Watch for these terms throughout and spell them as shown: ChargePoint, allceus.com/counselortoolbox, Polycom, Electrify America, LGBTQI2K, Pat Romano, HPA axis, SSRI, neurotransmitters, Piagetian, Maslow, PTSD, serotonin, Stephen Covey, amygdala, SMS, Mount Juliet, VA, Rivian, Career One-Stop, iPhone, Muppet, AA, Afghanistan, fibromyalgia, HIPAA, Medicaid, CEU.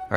All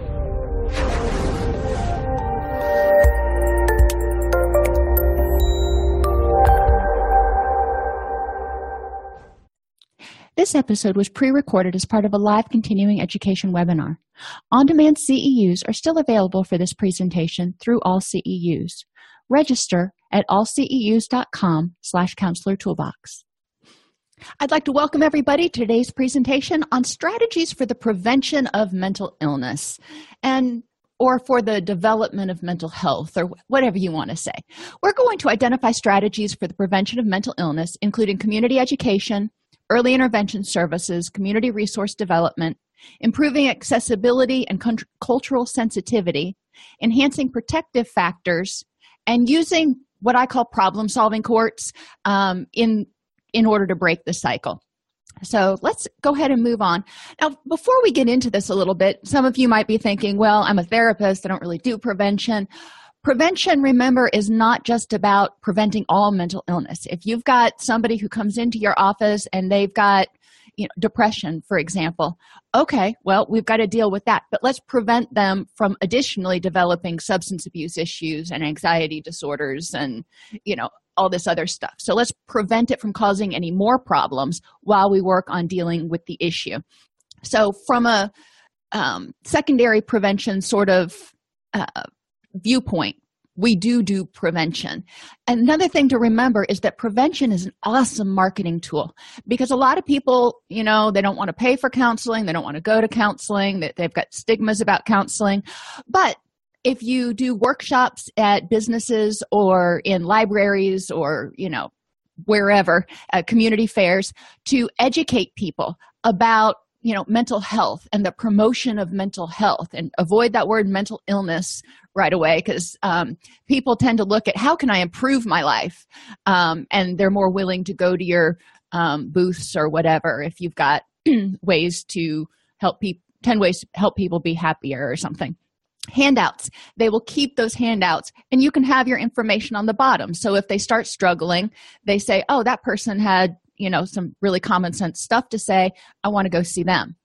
This episode was pre-recorded as part of a live continuing education webinar. On-demand CEUs are still available for this presentation through All CEUs. Register at allceus.com/counselortoolbox. I'd like to welcome everybody to today's presentation on strategies for the prevention of mental illness and or for the development of mental health, or whatever you want to say. We're going to identify strategies for the prevention of mental illness, including community education, early intervention services, community resource development, improving accessibility and cultural sensitivity, enhancing protective factors, and using what I call problem-solving courts in order to break the cycle. So let's go ahead and move on. Now, before we get into this a little bit, some of you might be thinking, well, I'm a therapist. I don't really do prevention. Prevention, remember, is not just about preventing all mental illness. If you've got somebody who comes into your office and they've got, depression, for example, okay, well, we've got to deal with that, but let's prevent them from additionally developing substance abuse issues and anxiety disorders and, all this other stuff. So let's prevent it from causing any more problems while we work on dealing with the issue. So from a secondary prevention sort of viewpoint, we do prevention. Another thing to remember is that prevention is an awesome marketing tool, because a lot of people, they don't want to pay for counseling, they don't want to go to counseling, that they've got stigmas about counseling. But if you do workshops at businesses or in libraries or, wherever, community fairs, to educate people about mental health and the promotion of mental health, and avoid that word mental illness right away, because people tend to look at how can I improve my life, and they're more willing to go to your booths or whatever if you've got ways to help people, 10 ways to help people be happier or something. Handouts, they will keep those handouts, and you can have your information on the bottom. So if they start struggling, they say, oh, that person had some really common sense stuff to say. I want to go see them.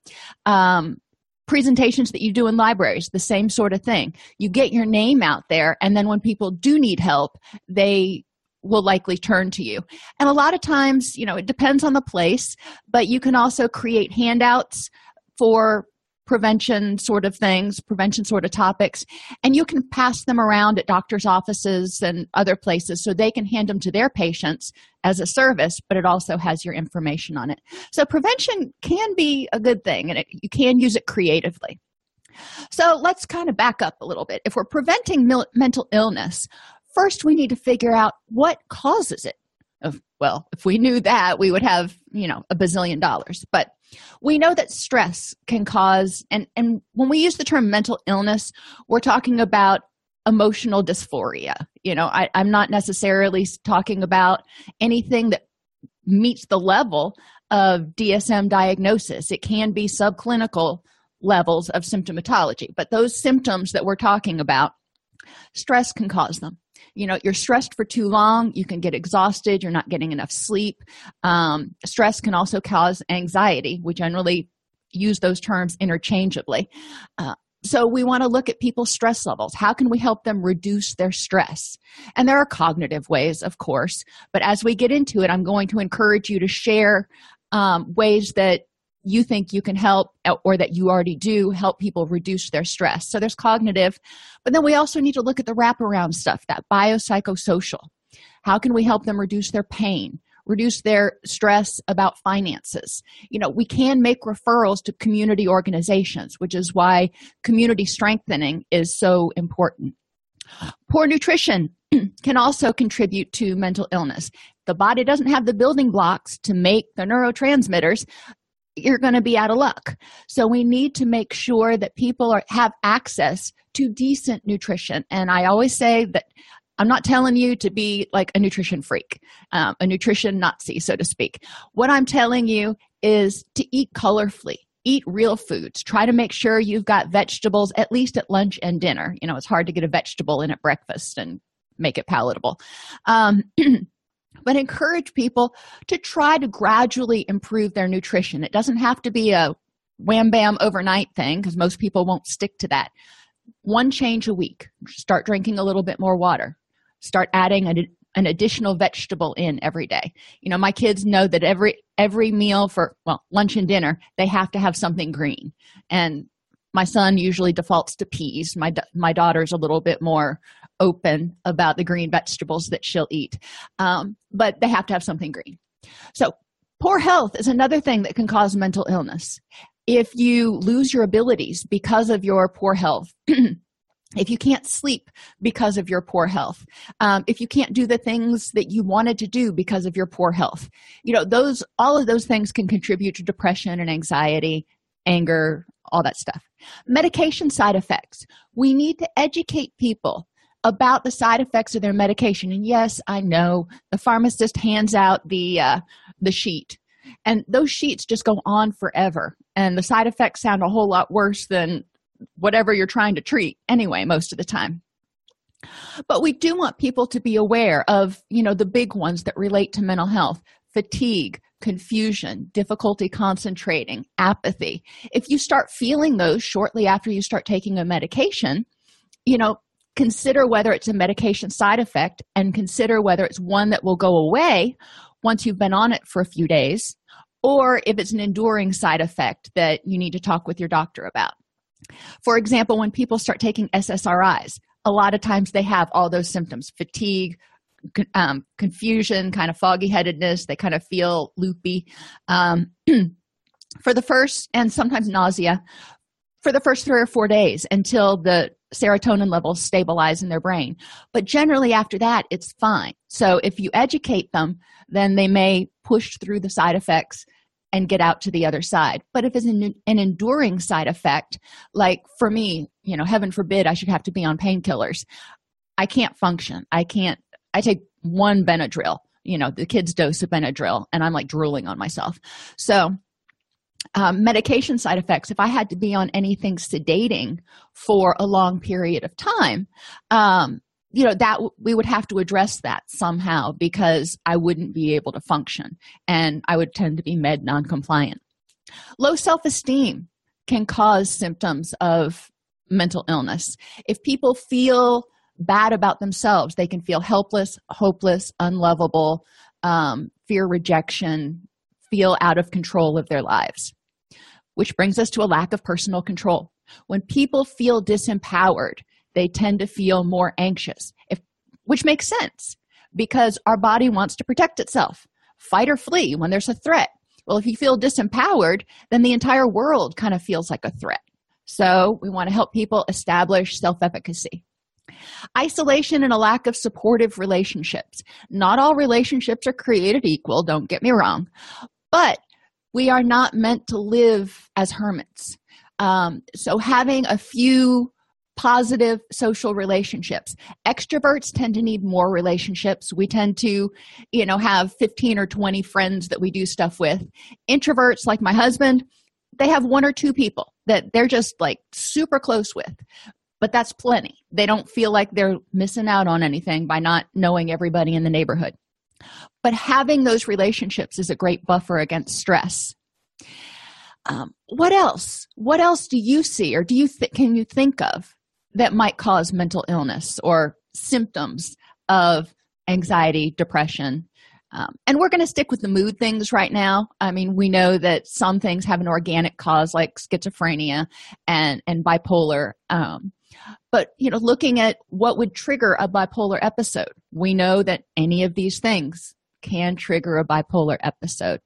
Presentations that you do in libraries, the same sort of thing. You get your name out there, and then when people do need help, they will likely turn to you. And a lot of times, it depends on the place, but you can also create handouts for prevention sort of things, prevention sort of topics, and you can pass them around at doctors' offices and other places so they can hand them to their patients as a service, but it also has your information on it. So prevention can be a good thing, and you can use it creatively. So let's kind of back up a little bit. If we're preventing mental illness, first we need to figure out what causes it. Well, if we knew that, we would have, a bazillion dollars. But we know that stress can cause, and when we use the term mental illness, we're talking about emotional dysphoria. I'm not necessarily talking about anything that meets the level of DSM diagnosis. It can be subclinical levels of symptomatology, but those symptoms that we're talking about, stress can cause them. You're stressed for too long, you can get exhausted, you're not getting enough sleep. Stress can also cause anxiety. We generally use those terms interchangeably. So we want to look at people's stress levels. How can we help them reduce their stress? And there are cognitive ways, of course, but as we get into it, I'm going to encourage you to share ways that you think you can help, or that you already do help people reduce their stress. So there's cognitive, but then we also need to look at the wraparound stuff, that biopsychosocial. How can we help them reduce their pain, reduce their stress about finances? You know, we can make referrals to community organizations, which is why community strengthening is so important. Poor nutrition can also contribute to mental illness. The body doesn't have the building blocks to make the neurotransmitters. You're going to be out of luck. So we need to make sure that people have access to decent nutrition. And I always say that I'm not telling you to be like a nutrition freak, a nutrition Nazi, so to speak. What I'm telling you is to eat colorfully, eat real foods. Try to make sure you've got vegetables, at least at lunch and dinner. You know, it's hard to get a vegetable in at breakfast and make it palatable. But encourage people to try to gradually improve their nutrition. It doesn't have to be a wham bam overnight thing, because most people won't stick to that. One change a week. Start drinking a little bit more water. Start adding an additional vegetable in every day. You know, my kids know that every meal for, well, lunch and dinner, they have to have something green. And my son usually defaults to peas. My daughter's a little bit more open about the green vegetables that she'll eat, but they have to have something green. So poor health is another thing that can cause mental illness. If you lose your abilities because of your poor health, if you can't sleep because of your poor health, if you can't do the things that you wanted to do because of your poor health, you know, all of those things can contribute to depression and anxiety, anger, all that stuff. Medication side effects. We need to educate people about the side effects of their medication. And yes, I know the pharmacist hands out the sheet, and those sheets just go on forever. And the side effects sound a whole lot worse than whatever you're trying to treat anyway, most of the time. But we do want people to be aware of, you know, the big ones that relate to mental health: fatigue, confusion, difficulty concentrating, apathy. If you start feeling those shortly after you start taking a medication, you know, consider whether it's a medication side effect, and consider whether it's one that will go away once you've been on it for a few days, or if it's an enduring side effect that you need to talk with your doctor about. For example, when people start taking SSRIs, a lot of times they have all those symptoms: fatigue, confusion, kind of foggy-headedness, they kind of feel loopy. For the first, and sometimes nausea, for the first 3 or 4 days until the serotonin levels stabilize in their brain. But generally after that, it's fine. So if you educate them, then they may push through the side effects and get out to the other side. But if it's an enduring side effect, like for me, you know, heaven forbid I should have to be on painkillers. I can't function. I take one Benadryl, you know, the kid's dose of Benadryl, and I'm like drooling on myself. So medication side effects, if I had to be on anything sedating for a long period of time, you know, that we would have to address that somehow, because I wouldn't be able to function, and I would tend to be med non-compliant. Low self-esteem can cause symptoms of mental illness. If people feel bad about themselves, they can feel helpless, hopeless, unlovable, fear rejection, feel out of control of their lives, which brings us to a lack of personal control. When people feel disempowered, they tend to feel more anxious, which makes sense, because our body wants to protect itself, fight or flee when there's a threat. Well, if you feel disempowered, then the entire world kind of feels like a threat. So we want to help people establish self-efficacy. Isolation and a lack of supportive relationships. Not all relationships are created equal, don't get me wrong, but we are not meant to live as hermits. So having a few positive social relationships. Extroverts tend to need more relationships. We tend to, you know, have 15 or 20 friends that we do stuff with. Introverts, like my husband, they have 1 or 2 people that they're just like super close with. But that's plenty. They don't feel like they're missing out on anything by not knowing everybody in the neighborhood. But having those relationships is a great buffer against stress. What else? What else do you see, or can you think of that might cause mental illness or symptoms of anxiety, depression, And we're going to stick with the mood things right now. I mean, we know that some things have an organic cause like schizophrenia and bipolar. But, you know, looking at what would trigger a bipolar episode, we know that any of these things can trigger a bipolar episode.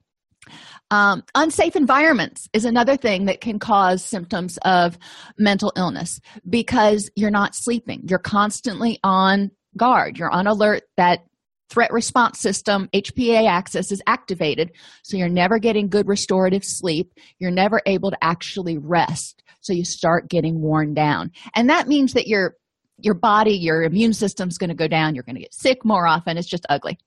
Unsafe environments is another thing that can cause symptoms of mental illness because you're not sleeping. You're constantly on guard. You're on alert. That threat response system, HPA axis, is activated. So you're never getting good restorative sleep. You're never able to actually rest. So you start getting worn down. And that means that your body, your immune system's going to go down. You're going to get sick more often. It's just ugly.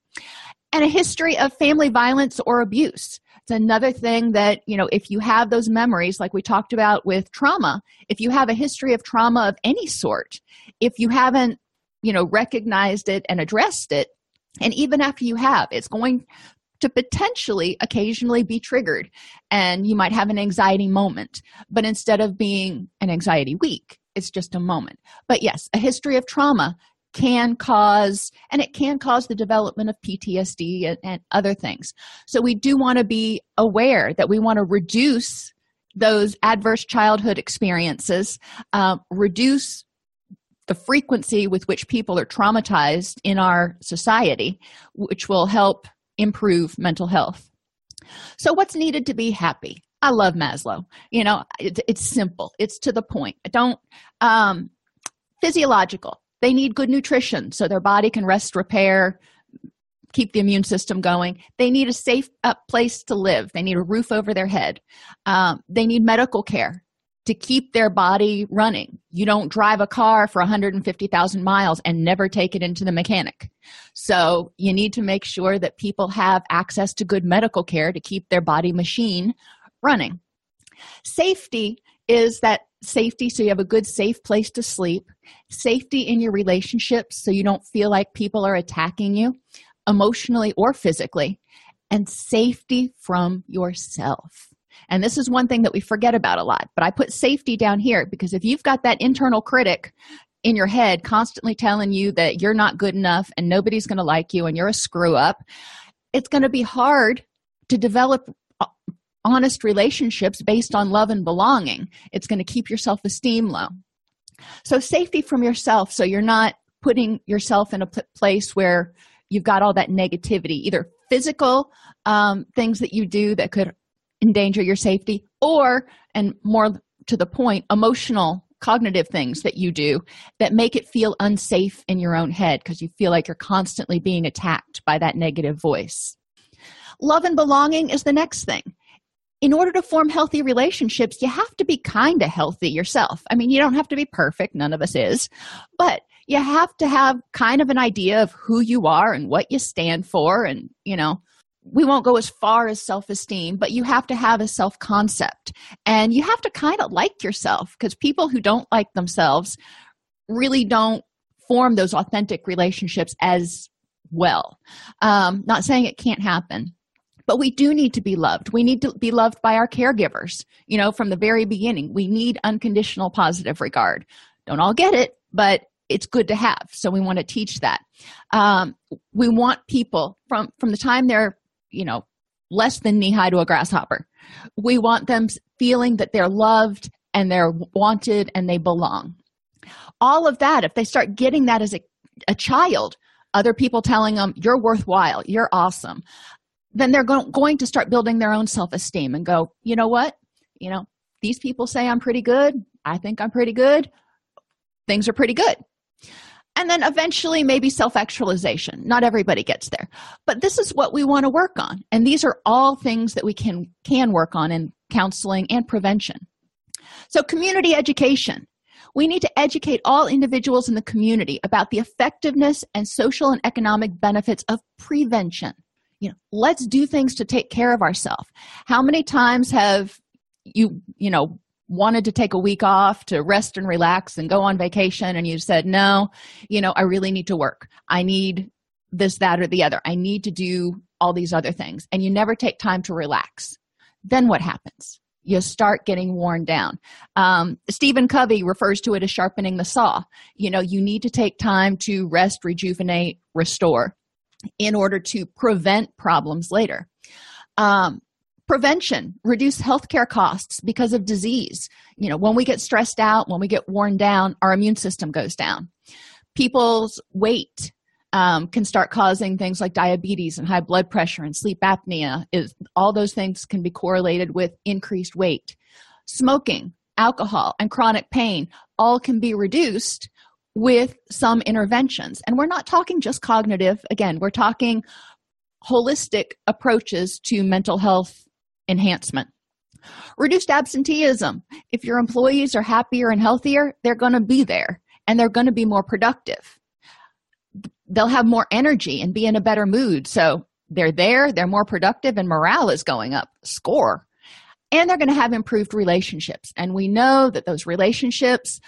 And a history of family violence or abuse. It's another thing that, you know, if you have those memories, like we talked about with trauma, if you have a history of trauma of any sort, if you haven't, you know, recognized it and addressed it, and even after you have, it's going to potentially occasionally be triggered, and you might have an anxiety moment. But instead of being an anxiety week, it's just a moment. But yes, a history of trauma can cause, and it can cause the development of PTSD and other things. So we do want to be aware that we want to reduce those adverse childhood experiences, reduce the frequency with which people are traumatized in our society, which will help improve mental health. So what's needed to be happy? I love Maslow. You know, it's simple. It's to the point. Physiological. They need good nutrition so their body can rest, repair, keep the immune system going. They need a safe place to live. They need a roof over their head. They need medical care to keep their body running. You don't drive a car for 150,000 miles and never take it into the mechanic. So you need to make sure that people have access to good medical care to keep their body machine running. Safety is that safety, so you have a good, safe place to sleep. Safety in your relationships, so you don't feel like people are attacking you emotionally or physically. And safety from yourself. And this is one thing that we forget about a lot. But I put safety down here because if you've got that internal critic in your head constantly telling you that you're not good enough and nobody's going to like you and you're a screw up, it's going to be hard to develop honest relationships based on love and belonging. It's going to keep your self-esteem low. So safety from yourself, so you're not putting yourself in a place where you've got all that negativity, either physical things that you do that could endanger your safety, or, and more to the point, emotional, cognitive things that you do that make it feel unsafe in your own head because you feel like you're constantly being attacked by that negative voice. Love and belonging is the next thing. In order to form healthy relationships, you have to be kind of healthy yourself. I mean, you don't have to be perfect. None of us is. But you have to have kind of an idea of who you are and what you stand for. And, you know, we won't go as far as self-esteem, but you have to have a self-concept. And you have to kind of like yourself, because people who don't like themselves really don't form those authentic relationships as well. Not saying it can't happen. But we do need to be loved. We need to be loved by our caregivers, you know, from the very beginning. We need unconditional positive regard. Don't all get it, but it's good to have. So we want to teach that. We want people from the time they're, you know, less than knee-high to a grasshopper. We want them feeling that they're loved and they're wanted and they belong. All of that, if they start getting that as a child, other people telling them, you're worthwhile, you're awesome, then they're going to start building their own self-esteem and go, you know what? You know, these people say I'm pretty good. I think I'm pretty good. Things are pretty good. And then eventually maybe self-actualization. Not everybody gets there. But this is what we want to work on. And these are all things that we can work on in counseling and prevention. So community education. We need to educate all individuals in the community about the effectiveness and social and economic benefits of prevention. You know, let's do things to take care of ourselves. How many times have you wanted to take a week off to rest and relax and go on vacation, and you said, no, you know, I really need to work. I need this, that, or the other. I need to do all these other things. And you never take time to relax. Then what happens? You start getting worn down. Stephen Covey refers to it as sharpening the saw. You know, you need to take time to rest, rejuvenate, restore. in order to prevent problems later. Prevention, reduce healthcare costs because of disease. You know, when we get stressed out, when we get worn down, our immune system goes down. People's weight can start causing things like diabetes and high blood pressure and sleep apnea. All those things can be correlated with increased weight. Smoking, alcohol, and chronic pain all can be reduced with some interventions. And we're not talking just cognitive. Again, we're talking holistic approaches to mental health enhancement. Reduced absenteeism. If your employees are happier and healthier, they're going to be there and they're going to be more productive. They'll have more energy and be in a better mood. So they're there, they're more productive, and morale is going up. Score. And they're going to have improved relationships. And we know that those relationships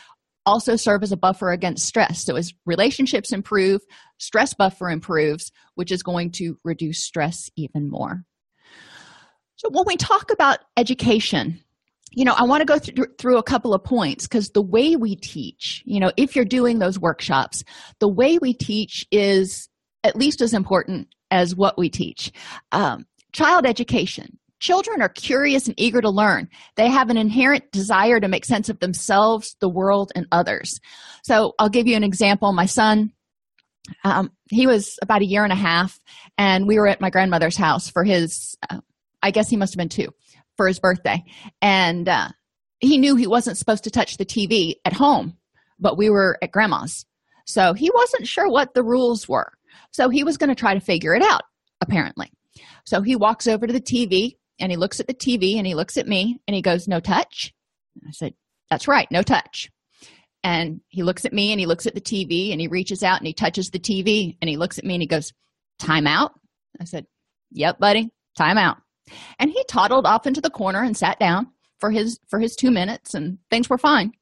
also serve as a buffer against stress. So as relationships improve, stress buffer improves, which is going to reduce stress even more. So when we talk about education, you know, I want to go through a couple of points, because the way we teach, you know, if you're doing those workshops, the way we teach is at least as important as what we teach. Child education. Children are curious and eager to learn. They have an inherent desire to make sense of themselves, the world, and others. So I'll give you an example. My son, he was about 1.5 years, and we were at my grandmother's house for his, I guess he must have been 2, for his birthday. And he knew he wasn't supposed to touch the TV at home, but we were at grandma's. So he wasn't sure what the rules were. So he was going to try to figure it out, apparently. So he walks over to the TV, and he looks at the TV, and he looks at me, and he goes, "No touch." I said, "That's right, no touch." And he looks at me, and he looks at the TV, and he reaches out, and he touches the TV, and he looks at me, and he goes, "Time out." I said, "Yep, buddy, time out." And he toddled off into the corner and sat down for his 2 minutes, and things were fine.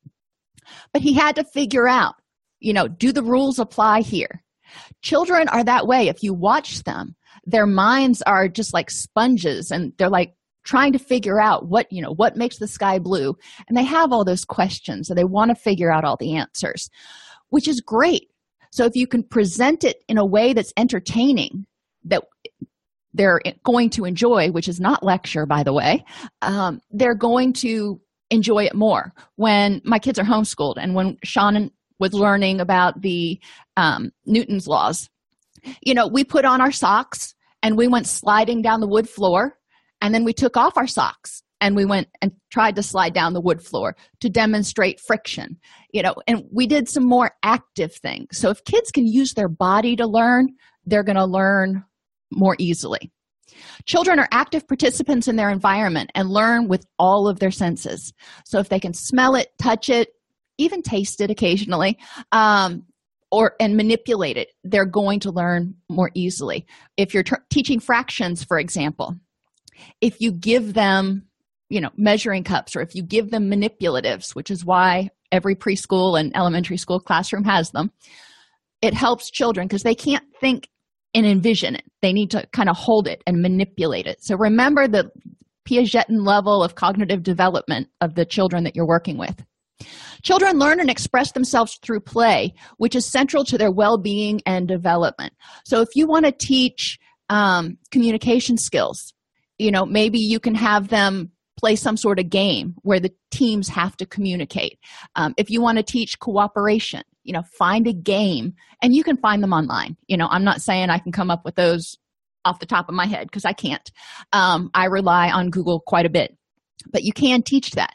But he had to figure out, you know, do the rules apply here? Children are that way. If you watch them, their minds are just like sponges, and they're like trying to figure out what makes the sky blue. And they have all those questions, so they want to figure out all the answers, which is great. So if you can present it in a way that's entertaining, that they're going to enjoy, which is not lecture, by the way, they're going to enjoy it more. When my kids are homeschooled, and when Sean was learning about the Newton's laws, you know, we put on our socks and we went sliding down the wood floor, and then we took off our socks and we went and tried to slide down the wood floor to demonstrate friction, you know, and we did some more active things. So if kids can use their body to learn, they're going to learn more easily. Children are active participants in their environment and learn with all of their senses. So if they can smell it, touch it, even taste it occasionally, and manipulate it, they're going to learn more easily. If you're teaching fractions, for example, if you give them, you know, measuring cups, or if you give them manipulatives, which is why every preschool and elementary school classroom has them, it helps children because they can't think and envision it. They need to kind of hold it and manipulate it. So remember the Piagetian level of cognitive development of the children that you're working with. Children learn and express themselves through play, which is central to their well-being and development. So if you want to teach communication skills, you know, maybe you can have them play some sort of game where the teams have to communicate. If you want to teach cooperation, you know, find a game, and you can find them online. You know, I'm not saying I can come up with those off the top of my head, because I can't. I rely on Google quite a bit, but you can teach that.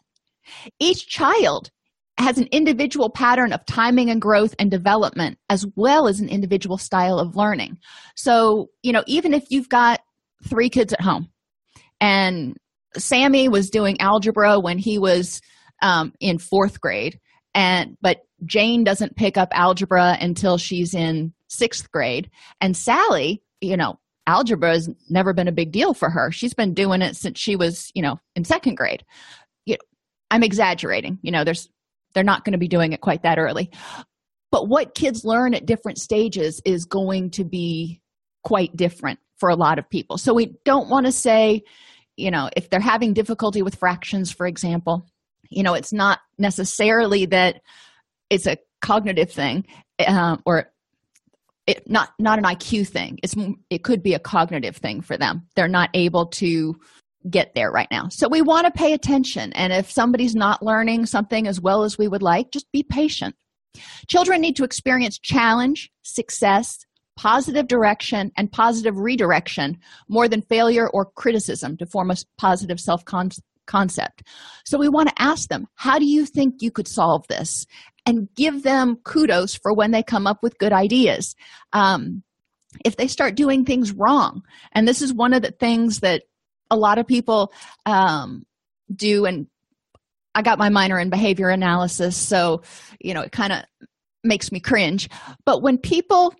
Each child has an individual pattern of timing and growth and development, as well as an individual style of learning. So, you know, even if you've got 3 kids at home, and Sammy was doing algebra when he was in 4th grade, but Jane doesn't pick up algebra until she's in 6th grade, and Sally, you know, algebra has never been a big deal for her. She's been doing it since she was, you know, in 2nd grade. I'm exaggerating. You know, they're not going to be doing it quite that early. But what kids learn at different stages is going to be quite different for a lot of people. So we don't want to say, you know, if they're having difficulty with fractions, for example, you know, it's not necessarily that it's a cognitive thing, or not an IQ thing. It could be a cognitive thing for them. They're not able to get there right now. So we want to pay attention. And if somebody's not learning something as well as we would like, just be patient. Children need to experience challenge, success, positive direction, and positive redirection more than failure or criticism to form a positive self-concept. So we want to ask them, how do you think you could solve this? And give them kudos for when they come up with good ideas. If they start doing things wrong, and this is one of the things that a lot of people do, and I got my minor in behavior analysis, so, you know, it kind of makes me cringe. But when people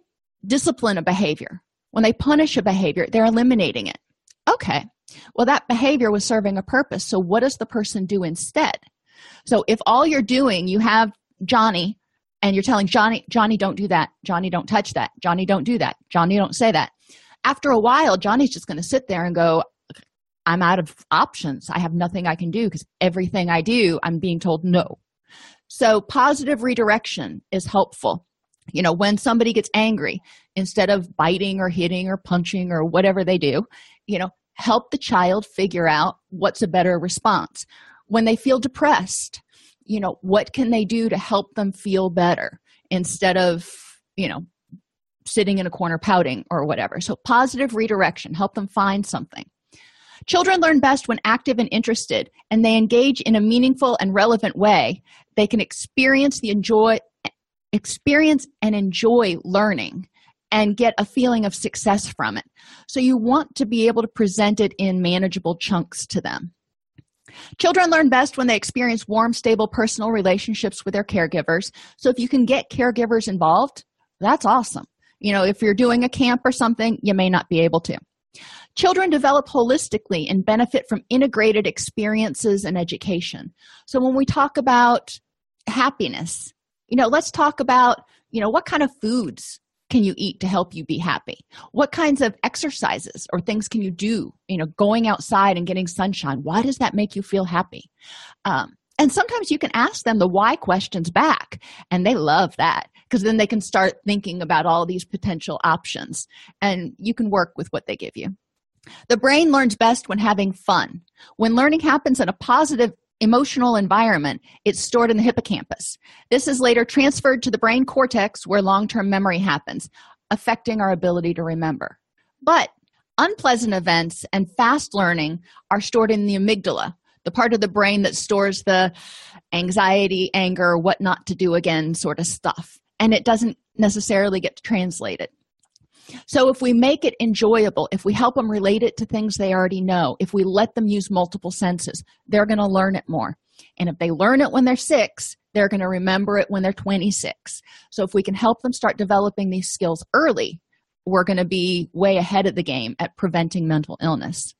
discipline a behavior, when they punish a behavior, they're eliminating it. Okay, well, that behavior was serving a purpose, so what does the person do instead? So if all you're doing, you have Johnny, and you're telling Johnny, Johnny, don't do that. Johnny, don't touch that. Johnny, don't do that. Johnny, don't say that. After a while, Johnny's just going to sit there and go, I'm out of options. I have nothing I can do because everything I do, I'm being told no. So positive redirection is helpful. You know, when somebody gets angry, instead of biting or hitting or punching or whatever they do, you know, help the child figure out what's a better response. When they feel depressed, you know, what can they do to help them feel better instead of, you know, sitting in a corner pouting or whatever. So positive redirection, help them find something. Children learn best when active and interested, and they engage in a meaningful and relevant way. They can experience and enjoy learning and get a feeling of success from it. So you want to be able to present it in manageable chunks to them. Children learn best when they experience warm, stable, personal relationships with their caregivers. So if you can get caregivers involved, that's awesome. You know, if you're doing a camp or something, you may not be able to. Children develop holistically and benefit from integrated experiences and education. So when we talk about happiness, you know, let's talk about, you know, what kind of foods can you eat to help you be happy? What kinds of exercises or things can you do? You know, going outside and getting sunshine. Why does that make you feel happy? And sometimes you can ask them the why questions back, and they love that because then they can start thinking about all these potential options, and you can work with what they give you. The brain learns best when having fun. When learning happens in a positive emotional environment, it's stored in the hippocampus. This is later transferred to the brain cortex where long-term memory happens, affecting our ability to remember. But unpleasant events and fast learning are stored in the amygdala, the part of the brain that stores the anxiety, anger, what not to do again sort of stuff. And it doesn't necessarily get translated. So if we make it enjoyable, if we help them relate it to things they already know, if we let them use multiple senses, they're going to learn it more. And if they learn it when they're 6, they're going to remember it when they're 26. So if we can help them start developing these skills early, we're going to be way ahead of the game at preventing mental illness.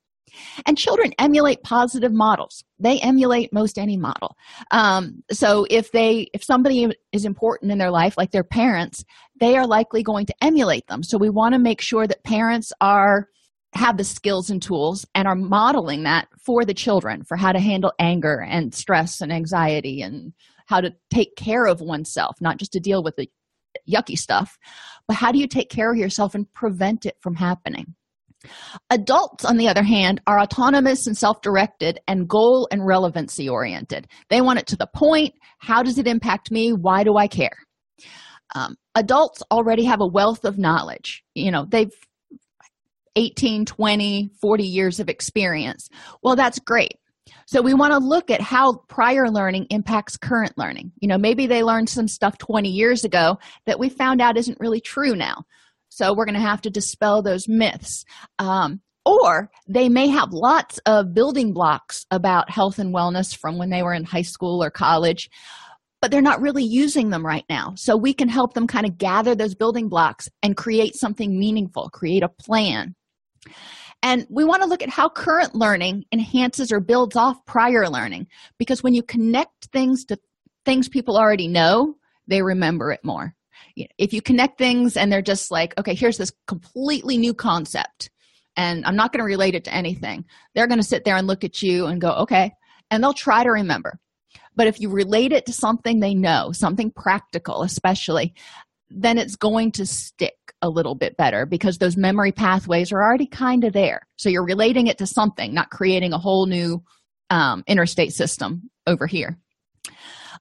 And children emulate positive models. They emulate most any model. So if somebody is important in their life, like their parents, they are likely going to emulate them. So we want to make sure that parents have the skills and tools and are modeling that for the children, for how to handle anger and stress and anxiety and how to take care of oneself, not just to deal with the yucky stuff, but how do you take care of yourself and prevent it from happening? Adults, on the other hand, are autonomous and self-directed and goal and relevancy-oriented. They want it to the point. How does it impact me? Why do I care? Adults already have a wealth of knowledge. You know, they've 18, 20, 40 years of experience. Well, that's great. So we want to look at how prior learning impacts current learning. You know, maybe they learned some stuff 20 years ago that we found out isn't really true now. So we're going to have to dispel those myths. Or they may have lots of building blocks about health and wellness from when they were in high school or college, but they're not really using them right now. So we can help them kind of gather those building blocks and create something meaningful, create a plan. And we want to look at how current learning enhances or builds off prior learning, because when you connect things to things people already know, they remember it more. If you connect things and they're just like, okay, here's this completely new concept and I'm not going to relate it to anything, they're going to sit there and look at you and go, okay, and they'll try to remember. But if you relate it to something they know, something practical especially, then it's going to stick a little bit better because those memory pathways are already kind of there. So you're relating it to something, not creating a whole new interstate system over here.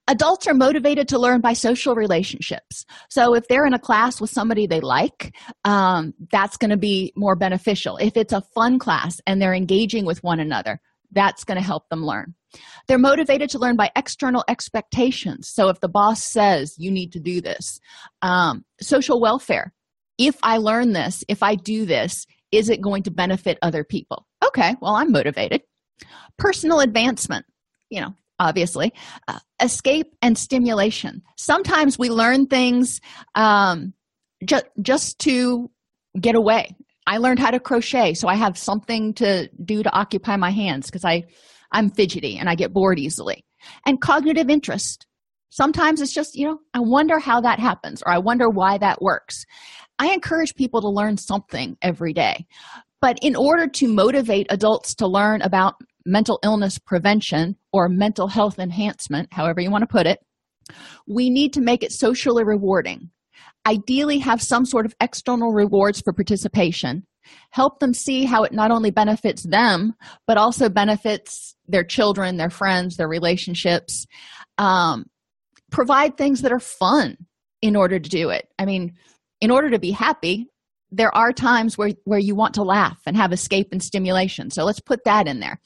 Adults are motivated to learn by social relationships. So if they're in a class with somebody they like, that's going to be more beneficial. If it's a fun class and they're engaging with one another, that's going to help them learn. They're motivated to learn by external expectations. So if the boss says you need to do this, social welfare. If I learn this, if I do this, is it going to benefit other people? Okay, well, I'm motivated. Personal advancement, you know, obviously. Escape and stimulation. Sometimes we learn things just to get away. I learned how to crochet, so I have something to do to occupy my hands because I'm fidgety and I get bored easily. And cognitive interest. Sometimes it's just, you know, I wonder how that happens or I wonder why that works. I encourage people to learn something every day. But in order to motivate adults to learn about mental illness prevention or mental health enhancement, however you want to put it, we need to make it socially rewarding. Ideally, have some sort of external rewards for participation. Help them see how it not only benefits them, but also benefits their children, their friends, their relationships. Provide things that are fun in order to do it. I mean, in order to be happy, there are times where you want to laugh and have escape and stimulation. So let's put that in there.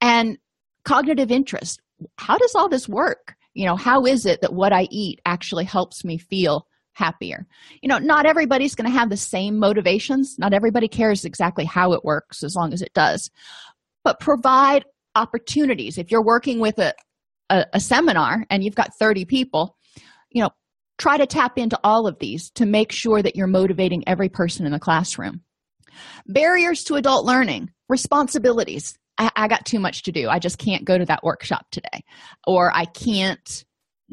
And cognitive interest. How does all this work? You know, how is it that what I eat actually helps me feel happier? You know, not everybody's going to have the same motivations. Not everybody cares exactly how it works as long as it does. But provide opportunities. If you're working with a seminar and you've got 30 people, you know, try to tap into all of these to make sure that you're motivating every person in the classroom. Barriers to adult learning, responsibilities. I got too much to do. I just can't go to that workshop today, or I can't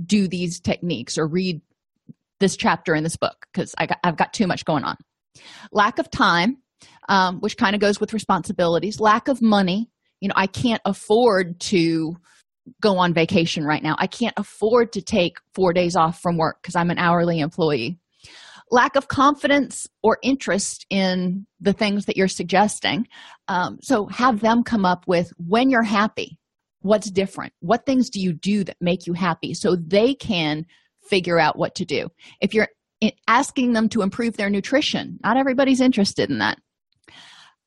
do these techniques or read this chapter in this book because I've got too much going on. Lack of time, which kind of goes with responsibilities. Lack of money. You know, I can't afford to go on vacation right now. I can't afford to take 4 days off from work because I'm an hourly employee. Lack of confidence or interest in the things that you're suggesting. So have them come up with, when you're happy, what's different? What things do you do that make you happy so they can figure out what to do? If you're asking them to improve their nutrition, not everybody's interested in that.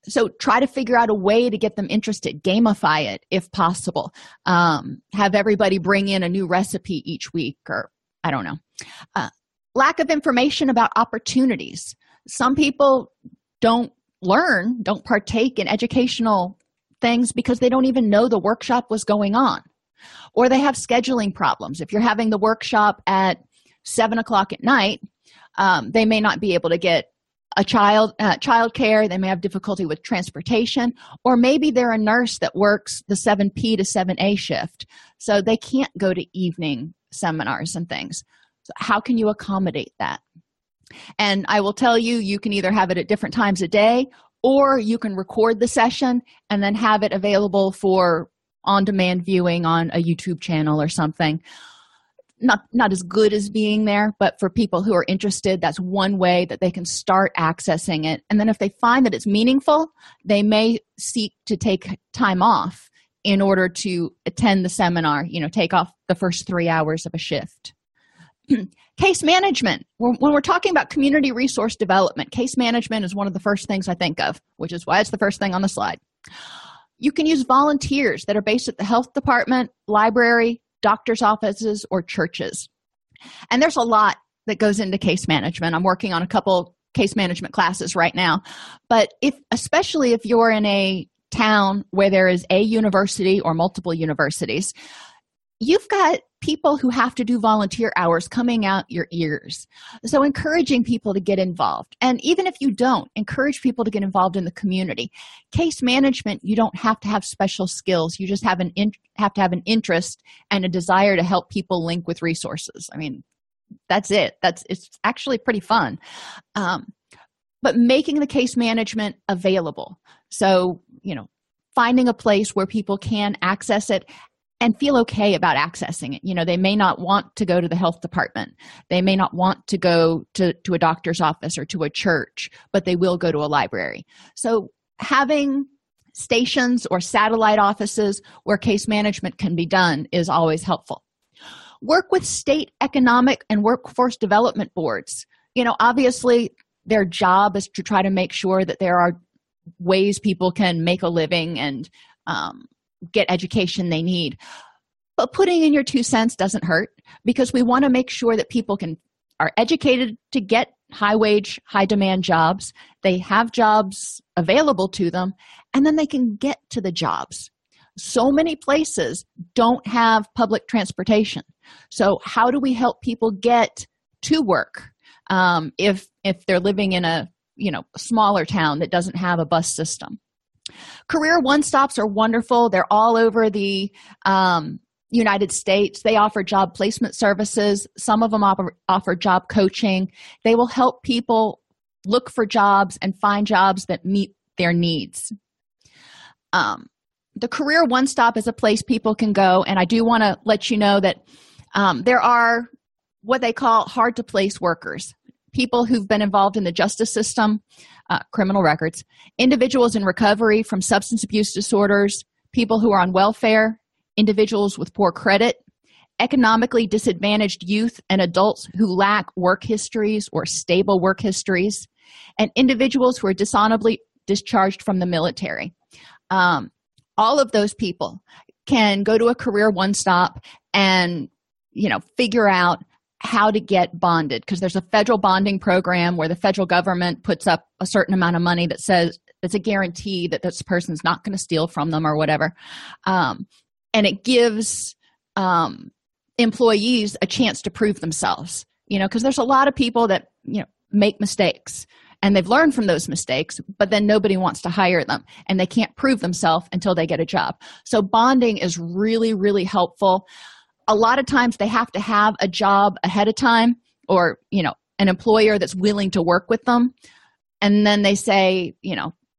So try to figure out a way to get them interested. Gamify it if possible. Have everybody bring in a new recipe each week, or I don't know. Lack of information about opportunities. Some people don't learn, don't partake in educational things because they don't even know the workshop was going on. Or they have scheduling problems. If you're having the workshop at 7 o'clock at night, they may not be able to get a childcare, they may have difficulty with transportation, or maybe they're a nurse that works the 7P to 7A shift, so they can't go to evening seminars and things. So how can you accommodate that? And I will tell you, you can either have it at different times a day, or you can record the session and then have it available for on-demand viewing on a YouTube channel or something. Not as good as being there, but for people who are interested, that's one way that they can start accessing it. And then if they find that it's meaningful, they may seek to take time off in order to attend the seminar, you know, take off the first 3 hours of a shift. Case management. When we're talking about community resource development, case management is one of the first things I think of, which is why it's the first thing on the slide. You can use volunteers that are based at the health department, library, doctor's offices, or churches. And there's a lot that goes into case management. I'm working on a couple case management classes right now. But especially if you're in a town where there is a university or multiple universities, you've got people who have to do volunteer hours coming out your ears. So encouraging people to get involved. And even if you don't, encourage people to get involved in the community. Case management, you don't have to have special skills. You just have to have an interest and a desire to help people link with resources. I mean, that's it. It's actually pretty fun. But making the case management available. So, you know, finding a place where people can access it and feel okay about accessing it. You know, they may not want to go to the health department. They may not want to go to a doctor's office or to a church, but they will go to a library. So having stations or satellite offices where case management can be done is always helpful. Work with state economic and workforce development boards. You know, obviously, their job is to try to make sure that there are ways people can make a living and get education they need. But putting in your 2 cents doesn't hurt, because we want to make sure that people are educated to get high-wage, high-demand jobs. They have jobs available to them, and then they can get to the jobs. So many places don't have public transportation. So how do we help people get to work if they're living in a smaller town that doesn't have a bus system? Career One-Stops are wonderful. They're all over the United States. They offer job placement services. Some of them offer job coaching. They will help people look for jobs and find jobs that meet their needs. The Career One-Stop is a place people can go, and I do want to let you know that there are what they call hard-to-place workers, people who've been involved in the justice system, criminal records, individuals in recovery from substance abuse disorders, people who are on welfare, individuals with poor credit, economically disadvantaged youth and adults who lack work histories or stable work histories, and individuals who are dishonorably discharged from the military. All of those people can go to a Career One-Stop and, figure out how to get bonded, because there's a federal bonding program where the federal government puts up a certain amount of money that says that's a guarantee that this person's not going to steal from them or whatever. And it gives employees a chance to prove themselves, because there's a lot of people that, make mistakes. And they've learned from those mistakes, but then nobody wants to hire them, and they can't prove themselves until they get a job. So bonding is really, really helpful. A lot of times they have to have a job ahead of time, or, an employer that's willing to work with them. And then they say,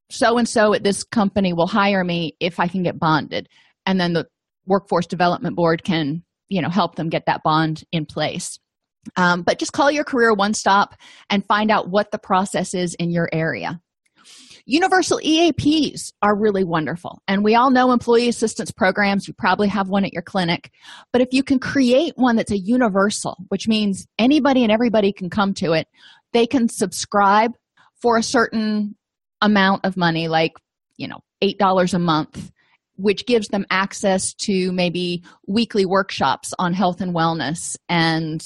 so-and-so at this company will hire me if I can get bonded. And then the Workforce Development Board can, help them get that bond in place. But just call your Career One-Stop and find out what the process is in your area. Universal EAPs are really wonderful. And we all know employee assistance programs. You probably have one at your clinic. But if you can create one that's a universal, which means anybody and everybody can come to it, they can subscribe for a certain amount of money, like, $8 a month, which gives them access to maybe weekly workshops on health and wellness and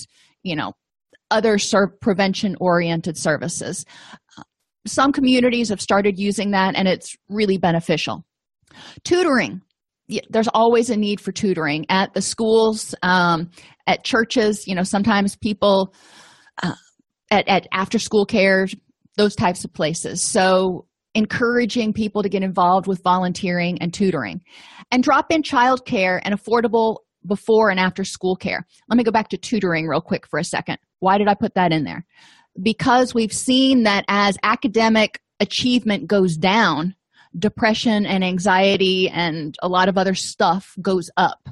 other prevention-oriented services. Some communities have started using that, and it's really beneficial. Tutoring. There's always a need for tutoring at the schools, at churches. Sometimes people at after-school care, those types of places. So encouraging people to get involved with volunteering and tutoring. And drop-in childcare and affordable before and after school care. Let me go back to tutoring real quick for a second. Why did I put that in there? Because we've seen that as academic achievement goes down, depression and anxiety and a lot of other stuff goes up.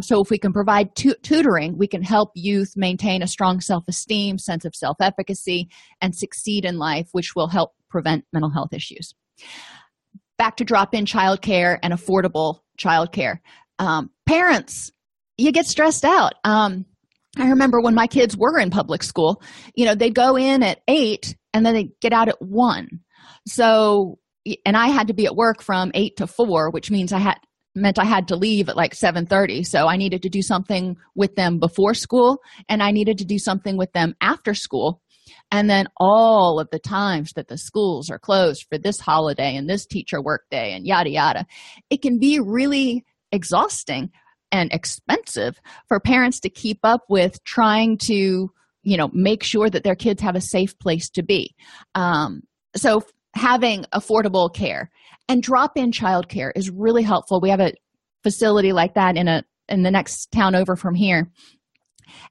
So if we can provide tutoring, we can help youth maintain a strong self-esteem, sense of self-efficacy, and succeed in life, which will help prevent mental health issues. Back to drop-in childcare and affordable childcare. Parents, you get stressed out. I remember when my kids were in public school, they'd go in at 8 and then they'd get out at 1. So, and I had to be at work from 8 to 4, which means I had to leave at like 7:30. So I needed to do something with them before school, and I needed to do something with them after school. And then all of the times that the schools are closed for this holiday and this teacher work day and yada, yada. It can be really exhausting and expensive for parents to keep up with trying to, make sure that their kids have a safe place to be. So having affordable care and drop-in childcare is really helpful. We have a facility like that in the next town over from here.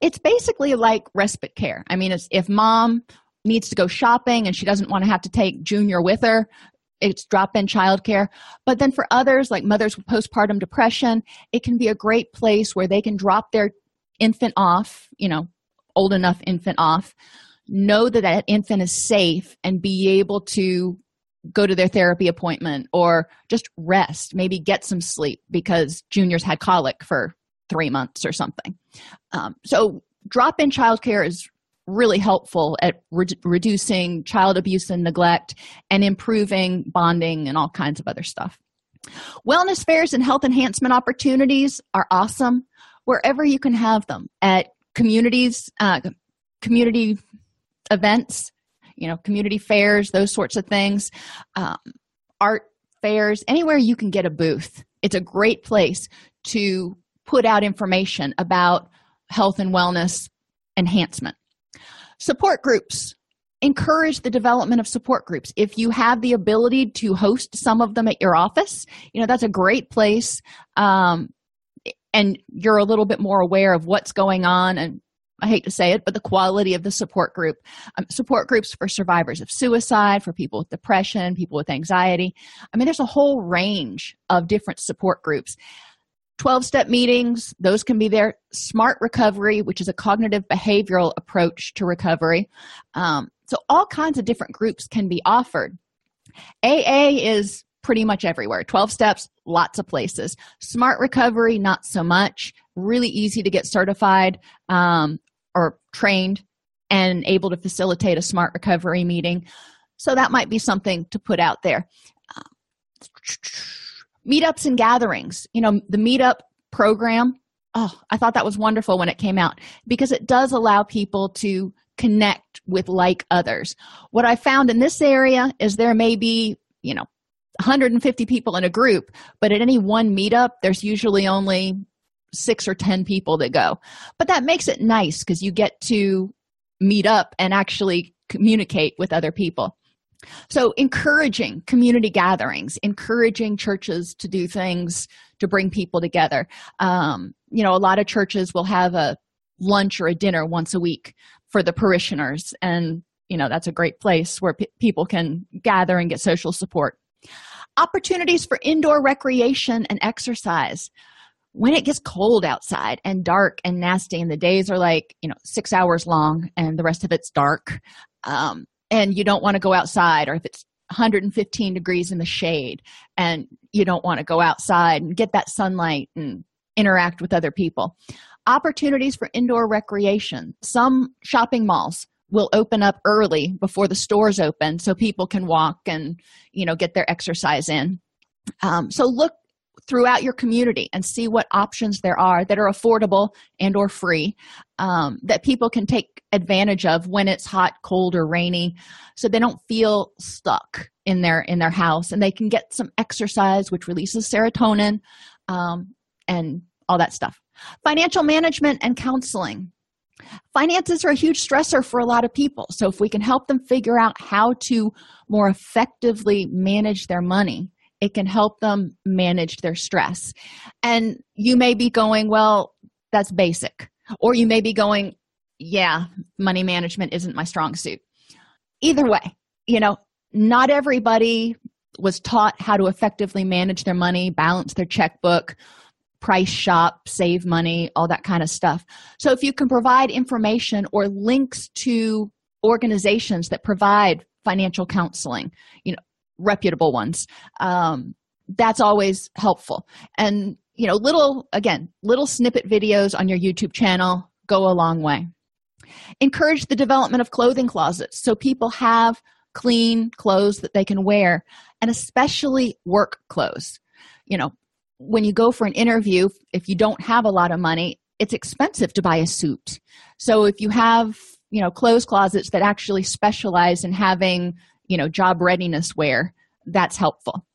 It's basically like respite care. I mean, if mom needs to go shopping and she doesn't want to have to take Junior with her, it's drop-in childcare. But then for others, like mothers with postpartum depression, it can be a great place where they can drop their infant off, you know, old enough infant off, know that that infant is safe and be able to go to their therapy appointment or just rest, maybe get some sleep because Junior's had colic for 3 months or something. So drop-in childcare is really helpful at reducing child abuse and neglect and improving bonding and all kinds of other stuff. Wellness fairs and health enhancement opportunities are awesome wherever you can have them, at communities, community events, you know, community fairs, those sorts of things, art fairs, anywhere you can get a booth. It's a great place to put out information about health and wellness enhancement. Support groups. Encourage the development of support groups. If you have the ability to host some of them at your office, you know, that's a great place. And you're a little bit more aware of what's going on, and I hate to say it, but the quality of the support group. Support groups for survivors of suicide, for people with depression, people with anxiety. I mean, there's a whole range of different support groups. 12-step meetings, those can be there. Smart Recovery, which is a cognitive behavioral approach to recovery. So all kinds of different groups can be offered. AA is pretty much everywhere. 12 steps, lots of places. Smart Recovery, not so much. Really easy to get certified or trained and able to facilitate a Smart Recovery meeting. So that might be something to put out there. Meetups and gatherings, you know, the meetup program, oh, I thought that was wonderful when it came out because it does allow people to connect with like others. What I found in this area is there may be, you know, 150 people in a group, but at any one meetup, there's usually only 6 or 10 people that go. But that makes it nice because you get to meet up and actually communicate with other people. So encouraging community gatherings, encouraging churches to do things to bring people together. You know, a lot of churches will have a lunch or a dinner once a week for the parishioners. And, you know, that's a great place where people can gather and get social support. Opportunities for indoor recreation and exercise. When it gets cold outside and dark and nasty and the days are like, you know, 6 hours long and the rest of it's dark, and you don't want to go outside, or if it's 115 degrees in the shade and you don't want to go outside and get that sunlight and interact with other people. Opportunities for indoor recreation. Some shopping malls will open up early before the stores open so people can walk and, you know, get their exercise in. So look throughout your community and see what options there are that are affordable and or free that people can take advantage of when it's hot, cold, or rainy, so they don't feel stuck in their house and they can get some exercise, which releases serotonin and all that stuff. Financial management and counseling. Finances are a huge stressor for a lot of people, so if we can help them figure out how to more effectively manage their money, it can help them manage their stress. And you may be going, well, that's basic. Or you may be going, yeah, money management isn't my strong suit. Either way, you know, not everybody was taught how to effectively manage their money, balance their checkbook, price shop, save money, all that kind of stuff. So if you can provide information or links to organizations that provide financial counseling, you know, reputable ones, that's always helpful. And, you know, little snippet videos on your YouTube channel go a long way. Encourage the development of clothing closets so people have clean clothes that they can wear, and especially work clothes. You know, when you go for an interview, if you don't have a lot of money, it's expensive to buy a suit. So if you have, you know, clothes closets that actually specialize in having, you know, job readiness wear, that's helpful.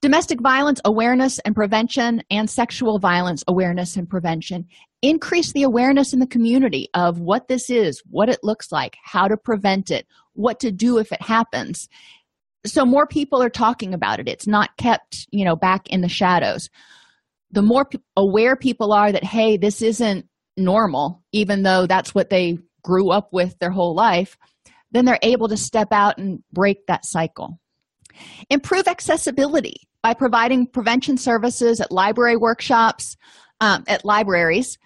Domestic violence awareness and prevention and sexual violence awareness and prevention. Increase the awareness in the community of what this is, what it looks like, how to prevent it, what to do if it happens. So more people are talking about it. It's not kept, you know, back in the shadows. The more aware people are that, hey, this isn't normal, even though that's what they grew up with their whole life, then they're able to step out and break that cycle. Improve accessibility by providing prevention services at library workshops, at libraries,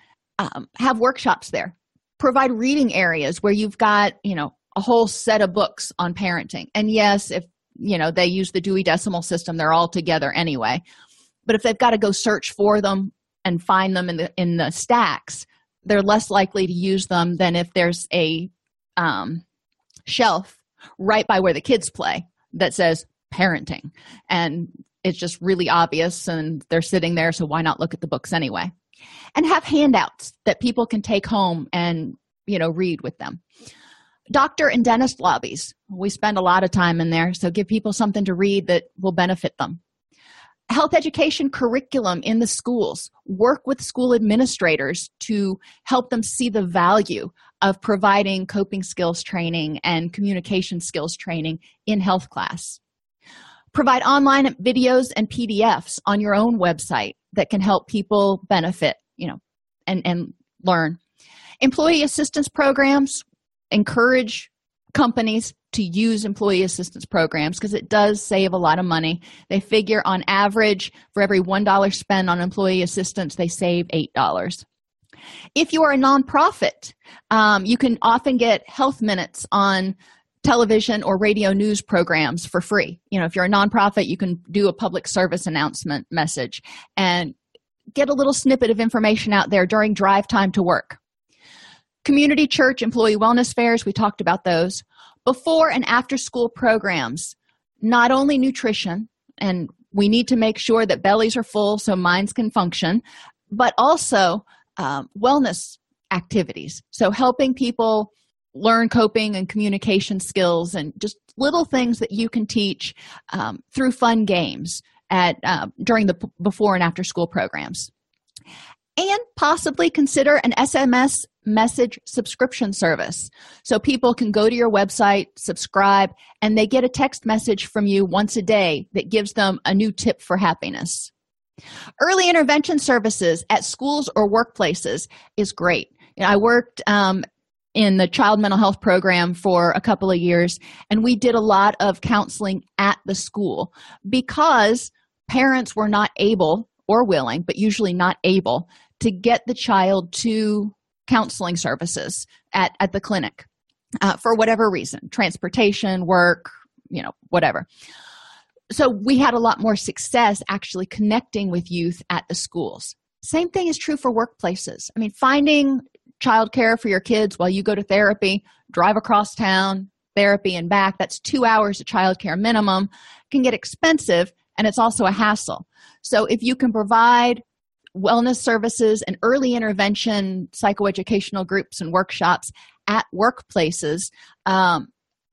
have workshops there. Provide reading areas where you've got, a whole set of books on parenting. And yes, if, they use the Dewey Decimal System, they're all together anyway. But if they've got to go search for them and find them in the stacks, they're less likely to use them than if there's a shelf right by where the kids play that says parenting. And it's just really obvious and they're sitting there, so why not look at the books anyway? And have handouts that people can take home and, read with them. Doctor and dentist lobbies. We spend a lot of time in there, so give people something to read that will benefit them. Health education curriculum in the schools. Work with school administrators to help them see the value of providing coping skills training and communication skills training in health class. Provide online videos and PDFs on your own website that can help people benefit, and learn. Employee assistance programs. Encourage companies to use employee assistance programs because it does save a lot of money. They figure on average for every $1 spent on employee assistance, they save $8. If you are a nonprofit, you can often get health minutes on television or radio news programs for free. If you're a nonprofit, you can do a public service announcement message and get a little snippet of information out there during drive time to work. Community church employee wellness fairs, we talked about those. Before and after school programs, not only nutrition, and we need to make sure that bellies are full so minds can function, but also wellness activities. So helping people learn coping and communication skills and just little things that you can teach through fun games during the before and after school programs. And possibly consider an SMS message subscription service. So people can go to your website, subscribe, and they get a text message from you once a day that gives them a new tip for happiness. Early intervention services at schools or workplaces is great. I worked in the child mental health program for a couple of years, and we did a lot of counseling at the school because parents were not able or willing, but usually not able, to get the child to counseling services at the clinic for whatever reason, transportation, work, whatever. So we had a lot more success actually connecting with youth at the schools. Same thing is true for workplaces. I mean, finding childcare for your kids while you go to therapy, drive across town, therapy and back, that's 2 hours of childcare minimum, can get expensive, and it's also a hassle. So if you can provide wellness services and early intervention psychoeducational groups and workshops at workplaces,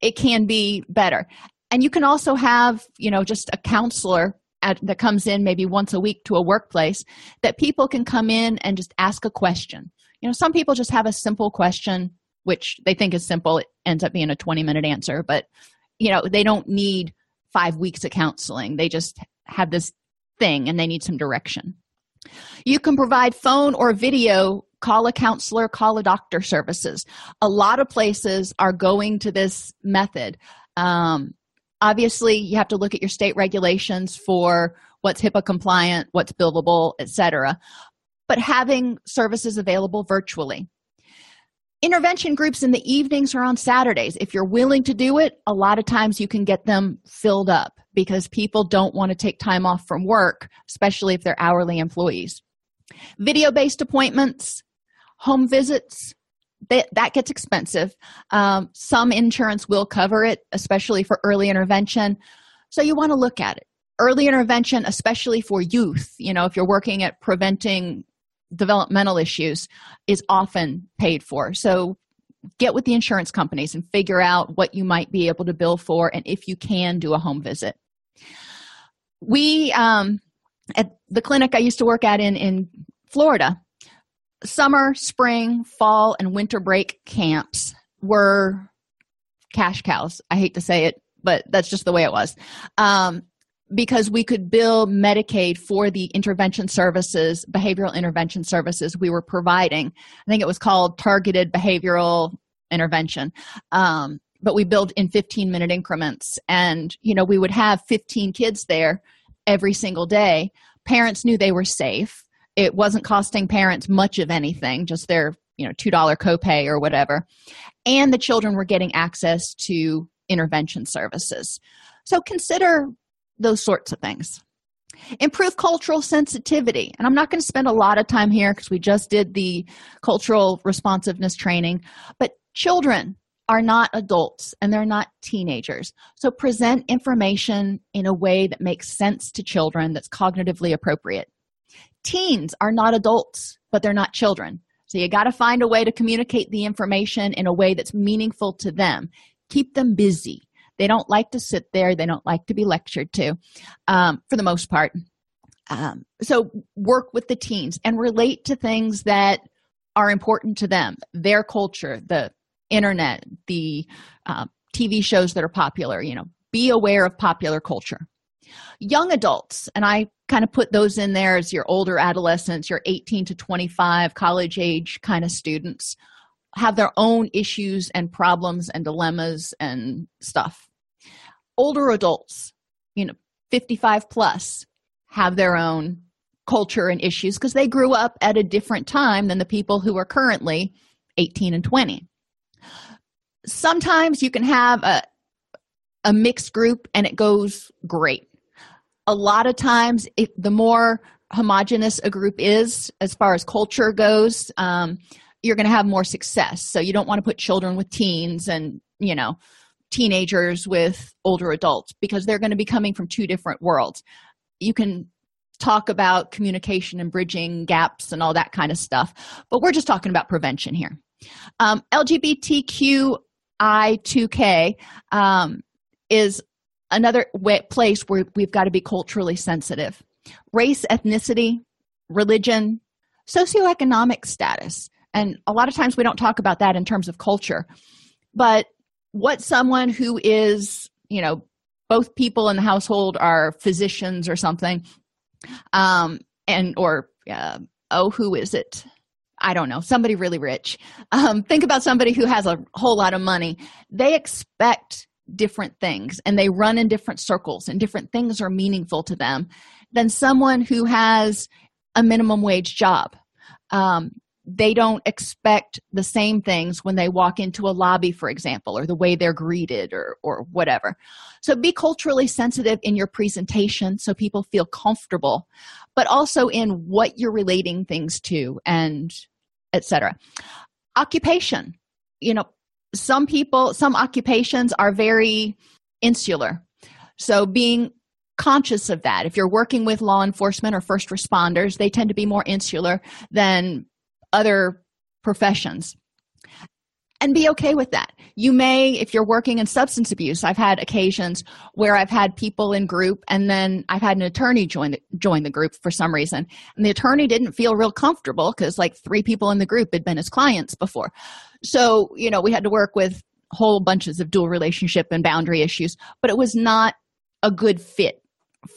it can be better. And you can also have, just a counselor that comes in maybe once a week to a workplace that people can come in and just ask a question. Some people just have a simple question, which they think is simple. It ends up being a 20-minute answer, but, they don't need 5 weeks of counseling. They just have this thing and they need some direction. You can provide phone or video, call a counselor, call a doctor services. A lot of places are going to this method. Obviously, you have to look at your state regulations for what's HIPAA compliant, what's billable, etc. But having services available virtually. Intervention groups in the evenings or on Saturdays. If you're willing to do it, a lot of times you can get them filled up because people don't want to take time off from work, especially if they're hourly employees. Video-based appointments, home visits, that gets expensive. Some insurance will cover it, especially for early intervention. So you want to look at it. Early intervention, especially for youth, if you're working at preventing developmental issues, is often paid for. So get with the insurance companies and figure out what you might be able to bill for and if you can do a home visit. We, at the clinic I used to work at in Florida, summer, spring, fall, and winter break camps were cash cows. I hate to say it, but that's just the way it was. Because we could bill Medicaid for the intervention services, behavioral intervention services we were providing. I think it was called targeted behavioral intervention. but we build in 15-minute increments. And, you know, we would have 15 kids there every single day. Parents knew they were safe. It wasn't costing parents much of anything, just their, you know, $2 copay or whatever. And the children were getting access to intervention services. So consider those sorts of things. Improve cultural sensitivity. And I'm not going to spend a lot of time here because we just did the cultural responsiveness training, but children are not adults and they're not teenagers. So present information in a way that makes sense to children, that's cognitively appropriate. Teens are not adults, but they're not children. So you got to find a way to communicate the information in a way that's meaningful to them. Keep them busy. They don't like to sit there. They don't like to be lectured to, for the most part. So work with the teens and relate to things that are important to them, their culture, the internet, the TV shows that are popular. You know, be aware of popular culture. Young adults, and I kind of put those in there as your older adolescents, your 18 to 25 college age kind of students, have their own issues and problems and dilemmas and stuff. Older adults, you know, 55 plus, have their own culture and issues because they grew up at a different time than the people who are currently 18 and 20. Sometimes you can have a mixed group and it goes great. A lot of times, the more homogenous a group is, as far as culture goes, you're going to have more success. So you don't want to put children with teens and, you know, teenagers with older adults, because they're going to be coming from two different worlds. You can talk about communication and bridging gaps and all that kind of stuff, but we're just talking about prevention here. LGBTQI2K is another place where we've got to be culturally sensitive. Race, ethnicity, religion, socioeconomic status. And a lot of times we don't talk about that in terms of culture, but what someone who is, you know, both people in the household are physicians or something, who is it? I don't know, somebody really rich. Think about somebody who has a whole lot of money. They expect different things and they run in different circles, and different things are meaningful to them than someone who has a minimum wage job. They don't expect the same things when they walk into a lobby, for example, or the way they're greeted or whatever. So be culturally sensitive in your presentation so people feel comfortable, but also in what you're relating things to, and et cetera. Occupation. You know, some occupations are very insular. So being conscious of that. If you're working with law enforcement or first responders, they tend to be more insular than other professions, and be okay with that. You may, if you're working in substance abuse, I've had occasions where I've had people in group and then I've had an attorney join the group for some reason. And the attorney didn't feel real comfortable because like 3 people in the group had been his clients before. So, you know, we had to work with whole bunches of dual relationship and boundary issues, but it was not a good fit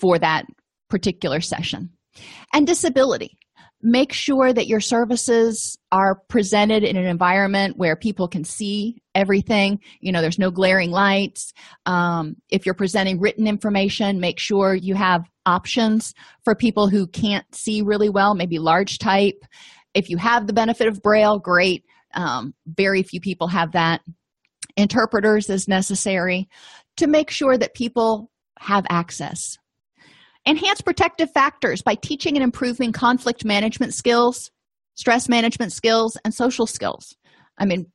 for that particular session. And disability. Make sure that your services are presented in an environment where people can see everything. You know, there's no glaring lights. If you're presenting written information, make sure you have options for people who can't see really well, maybe large type. If you have the benefit of Braille, great. Very few people have that. Interpreters is necessary to make sure that people have access. Enhance protective factors by teaching and improving conflict management skills, stress management skills, and social skills. I mean,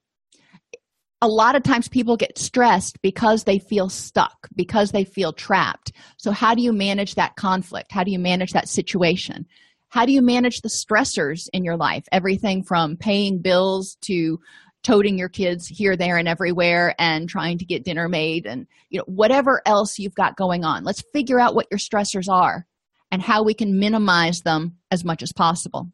a lot of times people get stressed because they feel stuck, because they feel trapped. So how do you manage that conflict? How do you manage that situation? How do you manage the stressors in your life? Everything from paying bills to toting your kids here, there, and everywhere, and trying to get dinner made, and, you know, whatever else you've got going on. Let's figure out what your stressors are and how we can minimize them as much as possible.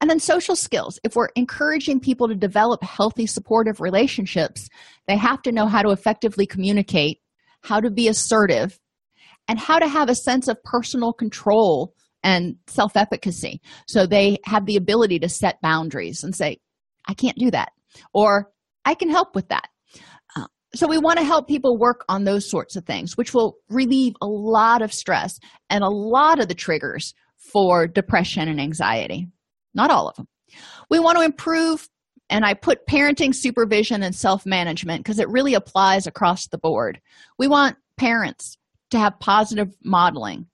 And then social skills. If we're encouraging people to develop healthy, supportive relationships, they have to know how to effectively communicate, how to be assertive, and how to have a sense of personal control and self-efficacy. So they have the ability to set boundaries and say, I can't do that. Or I can help with that. So we want to help people work on those sorts of things, which will relieve a lot of stress and a lot of the triggers for depression and anxiety. Not all of them. We want to improve, and I put parenting, supervision, and self-management because it really applies across the board. We want parents to have positive modeling,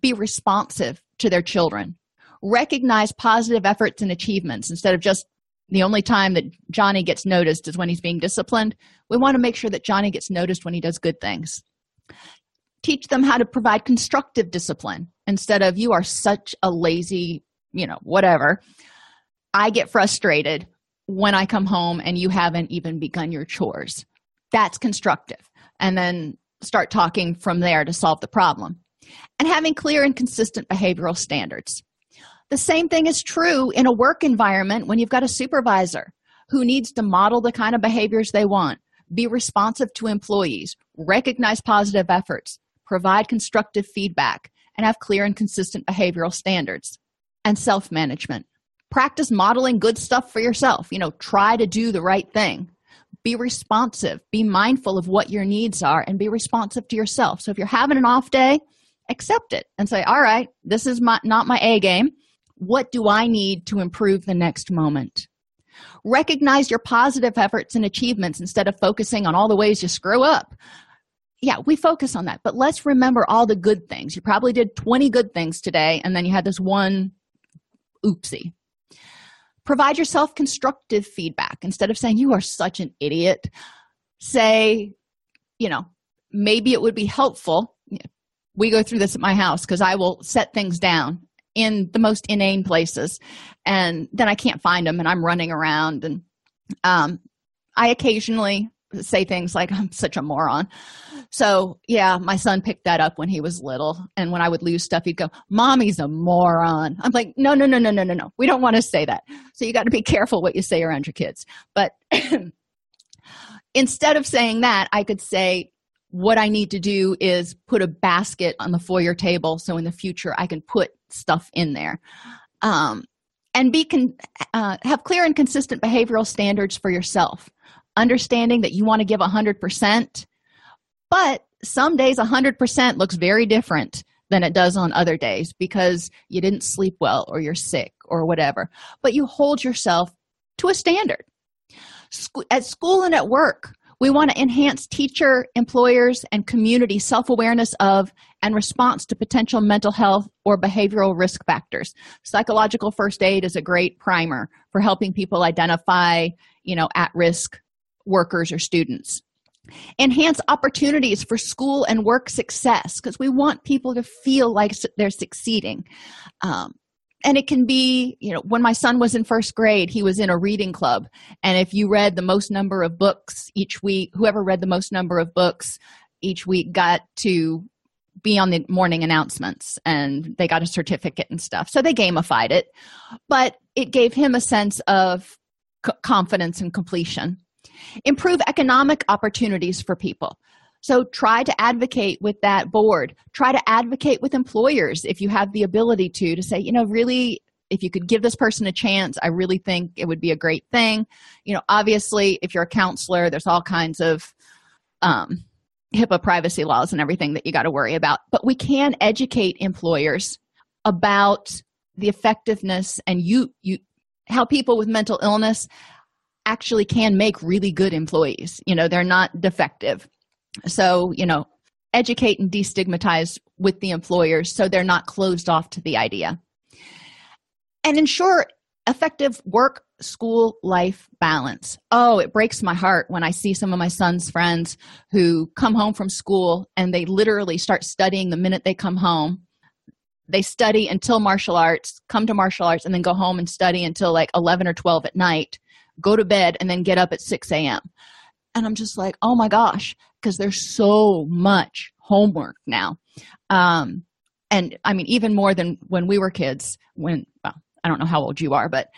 be responsive to their children, recognize positive efforts and achievements instead of just the only time that Johnny gets noticed is when he's being disciplined. We want to make sure that Johnny gets noticed when he does good things. Teach them how to provide constructive discipline instead of you are such a lazy, whatever. I get frustrated when I come home and you haven't even begun your chores. That's constructive. And then start talking from there to solve the problem. And having clear and consistent behavioral standards. The same thing is true in a work environment when you've got a supervisor who needs to model the kind of behaviors they want, be responsive to employees, recognize positive efforts, provide constructive feedback, and have clear and consistent behavioral standards. And self-management. Practice modeling good stuff for yourself. Try to do the right thing. Be responsive. Be mindful of what your needs are and be responsive to yourself. So if you're having an off day, accept it and say, all right, this is not my A game. What do I need to improve the next moment? Recognize your positive efforts and achievements instead of focusing on all the ways you screw up. Yeah, we focus on that, but let's remember all the good things. You probably did 20 good things today, and then you had this one oopsie. Provide yourself constructive feedback. Instead of saying, you are such an idiot, say, maybe it would be helpful. We go through this at my house because I will set things down in the most inane places, and then I can't find them, and I'm running around, and I occasionally say things like, I'm such a moron. So, yeah, my son picked that up when he was little, and when I would lose stuff, he'd go, Mommy's a moron. I'm like, no. We don't want to say that. So you got to be careful what you say around your kids. But instead of saying that, I could say, what I need to do is put a basket on the foyer table so in the future I can put stuff in there. And have clear and consistent behavioral standards for yourself, understanding that you want to give 100%, but some days 100% looks very different than it does on other days because you didn't sleep well or you're sick or whatever, but you hold yourself to a standard. At school and at work, we want to enhance teacher, employers, and community self-awareness of and response to potential mental health or behavioral risk factors. Psychological first aid is a great primer for helping people identify, at-risk workers or students. Enhance opportunities for school and work success because we want people to feel like they're succeeding. And it can be, when my son was in first grade, he was in a reading club. And if you read the most number of books each week, whoever read the most number of books each week got to be on the morning announcements and they got a certificate and stuff. So they gamified it, but it gave him a sense of confidence and completion. Improve economic opportunities for people. So try to advocate with that board. Try to advocate with employers if you have the ability to say, really, if you could give this person a chance, I really think it would be a great thing. Obviously, if you're a counselor, there's all kinds of HIPAA privacy laws and everything that you got to worry about. But we can educate employers about the effectiveness and how people with mental illness actually can make really good employees. They're not defective. So, educate and destigmatize with the employers so they're not closed off to the idea. And ensure effective work, school, life balance. Oh, it breaks my heart when I see some of my son's friends who come home from school and they literally start studying the minute they come home. They study until martial arts, come to martial arts, and then go home and study until like 11 or 12 at night, go to bed, and then get up at 6 a.m. And I'm just like, oh my gosh, because there's so much homework now. And I mean, even more than when we were kids, well, I don't know how old you are, but,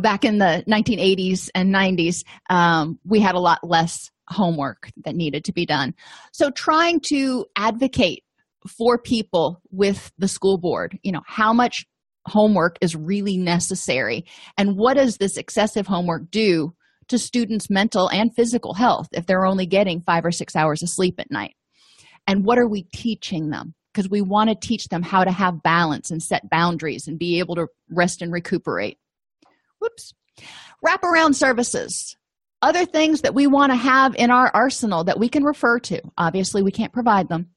back in the 1980s and 90s, we had a lot less homework that needed to be done. So trying to advocate for people with the school board, how much homework is really necessary and what does this excessive homework do to students' mental and physical health if they're only getting 5 or 6 hours of sleep at night. And what are we teaching them? Because we want to teach them how to have balance and set boundaries and be able to rest and recuperate. Whoops. Wraparound services. Other things that we want to have in our arsenal that we can refer to. Obviously, we can't provide them.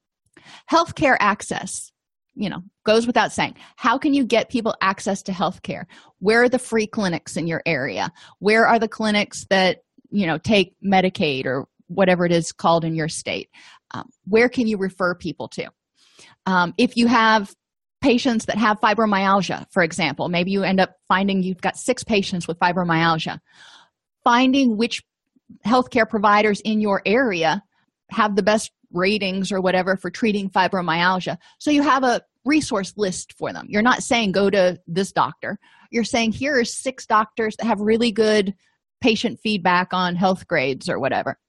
Healthcare access, you know, goes without saying. How can you get people access to healthcare? Where are the free clinics in your area? Where are the clinics that, you know, take Medicaid or whatever it is called in your state? Where can you refer people to? If you have patients that have fibromyalgia, for example, maybe you end up finding you've got 6 patients with fibromyalgia. Finding which healthcare providers in your area have the best ratings or whatever for treating fibromyalgia. So you have a resource list for them. You're not saying go to this doctor. You're saying here are 6 doctors that have really good patient feedback on health grades or whatever.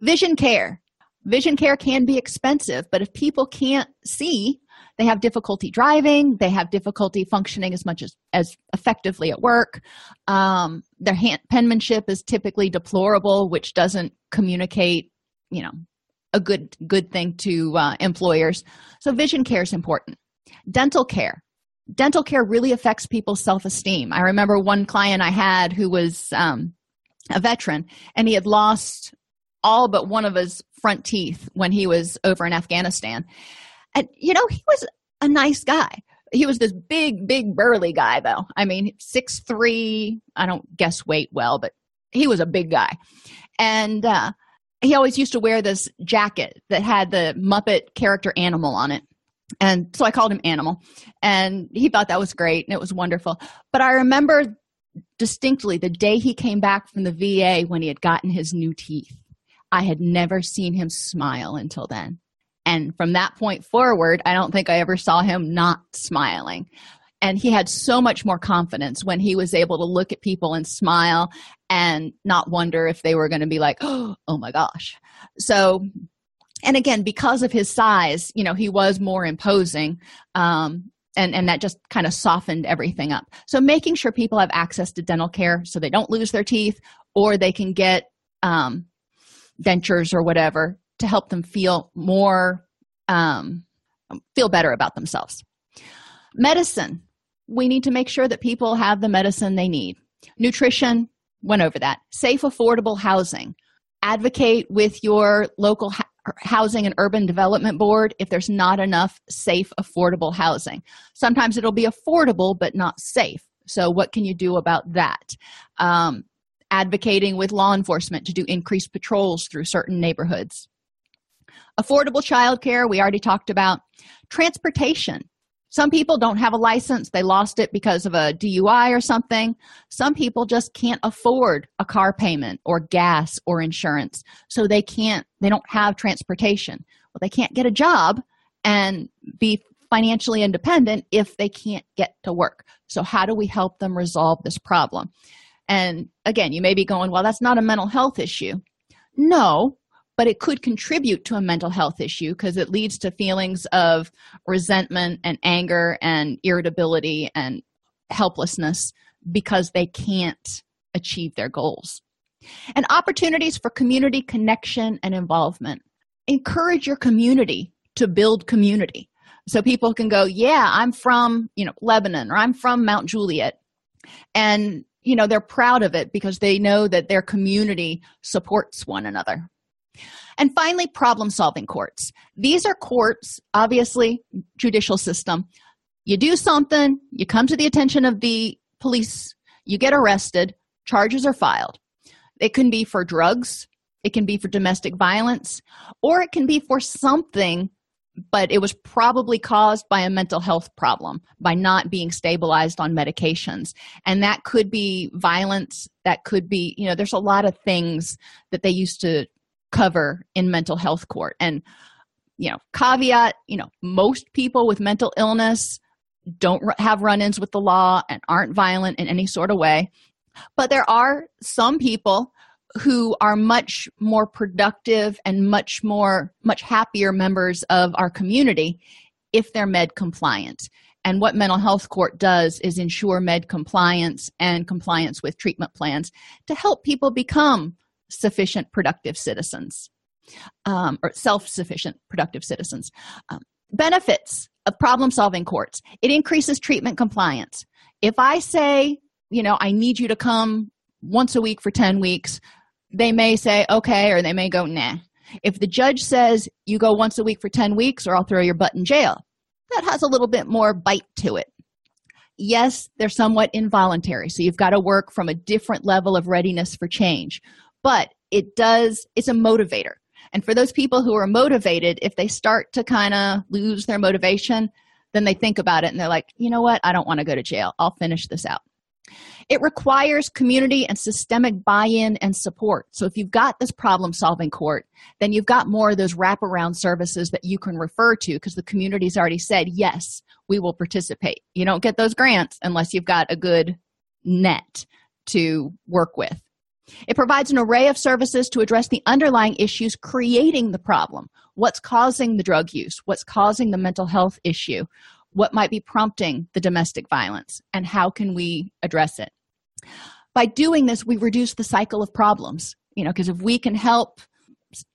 Vision care. Vision care can be expensive, but if people can't see, they have difficulty driving, they have difficulty functioning as much as effectively at work. Their penmanship is typically deplorable, which doesn't communicate, you know, a good thing to employers. So vision care is important. Dental care. Dental care really affects people's self-esteem. I remember one client I had who was a veteran, and he had lost all but one of his front teeth when he was over in Afghanistan. And, you know, he was a nice guy. He was this big, big, burly guy, though. I mean, 6'3", I don't guess weight well, but he was a big guy. And he always used to wear this jacket that had the Muppet character Animal on it. And so I called him Animal. And he thought that was great, and it was wonderful. But I remember distinctly the day he came back from the VA when he had gotten his new teeth. I had never seen him smile until then. And from that point forward, I don't think I ever saw him not smiling. And he had so much more confidence when he was able to look at people and smile and not wonder if they were going to be like, oh my gosh. So, and again, because of his size, you know, he was more imposing, and that just kind of softened everything up. So making sure people have access to dental care so they don't lose their teeth or they can get dentures or whatever, to help them feel more, feel better about themselves. Medicine. We need to make sure that people have the medicine they need. Nutrition, went over that. Safe, affordable housing. Advocate with your local housing and urban development board if there's not enough safe, affordable housing. Sometimes it'll be affordable but not safe. So what can you do about that? Advocating with law enforcement to do increased patrols through certain neighborhoods. Affordable childcare, we already talked about. Transportation. Some people don't have a license. They lost it because of a DUI or something. Some people just can't afford a car payment or gas or insurance, so they don't have transportation. Well, they can't get a job and be financially independent if they can't get to work. So how do we help them resolve this problem? And again, you may be going, well, that's not a mental health issue. No, but it could contribute to a mental health issue because it leads to feelings of resentment and anger and irritability and helplessness because they can't achieve their goals. And opportunities for community connection and involvement. Encourage your community to build community so people can go, yeah, I'm from, you know, Lebanon, or I'm from Mount Juliet. And, you know, they're proud of it because they know that their community supports one another. And finally, problem-solving courts. These are courts, obviously, judicial system. You do something, you come to the attention of the police, you get arrested, charges are filed. It can be for drugs, it can be for domestic violence, or it can be for something, but it was probably caused by a mental health problem, by not being stabilized on medications. And that could be violence, that could be, you know, there's a lot of things that they used to cover in mental health court. And, you know, caveat, you know, most people with mental illness don't have run-ins with the law and aren't violent in any sort of way. But there are some people who are much more productive and much happier members of our community if they're med compliant. And what mental health court does is ensure med compliance and compliance with treatment plans to help people become sufficient productive citizens, or self-sufficient productive citizens. Benefits of problem-solving courts. It increases treatment compliance. If I say, you know, I need you to come once a week for 10 weeks, they may say, okay, or they may go, nah. If the judge says you go once a week for 10 weeks or I'll throw your butt in jail, that has a little bit more bite to it. Yes, they're somewhat involuntary, so you've got to work from a different level of readiness for change. But it does, it's a motivator. And for those people who are motivated, if they start to kind of lose their motivation, then they think about it and they're like, you know what, I don't want to go to jail. I'll finish this out. It requires community and systemic buy-in and support. So if you've got this problem-solving court, then you've got more of those wraparound services that you can refer to because the community's already said, yes, we will participate. You don't get those grants unless you've got a good net to work with. It provides an array of services to address the underlying issues creating the problem. What's causing the drug use? What's causing the mental health issue? What might be prompting the domestic violence, and how can we address it? By doing this, we reduce the cycle of problems, you know, because if we can help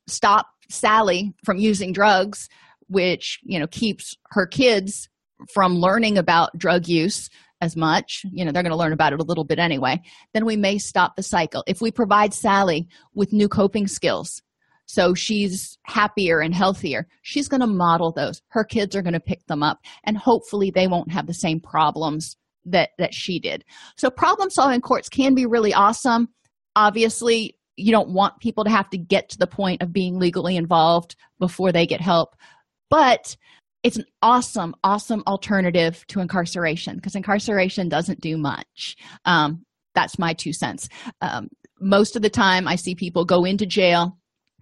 stop Sally from using drugs, which, you know, keeps her kids from learning about drug use as much, you know, they're going to learn about it a little bit anyway, then we may stop the cycle. If we provide Sally with new coping skills, so she's happier and healthier, she's going to model those. Her kids are going to pick them up, and hopefully they won't have the same problems that she did. So problem-solving courts can be really awesome. Obviously, you don't want people to have to get to the point of being legally involved before they get help. But it's an awesome, awesome alternative to incarceration because incarceration doesn't do much. That's my 2 cents. Most of the time, I see people go into jail,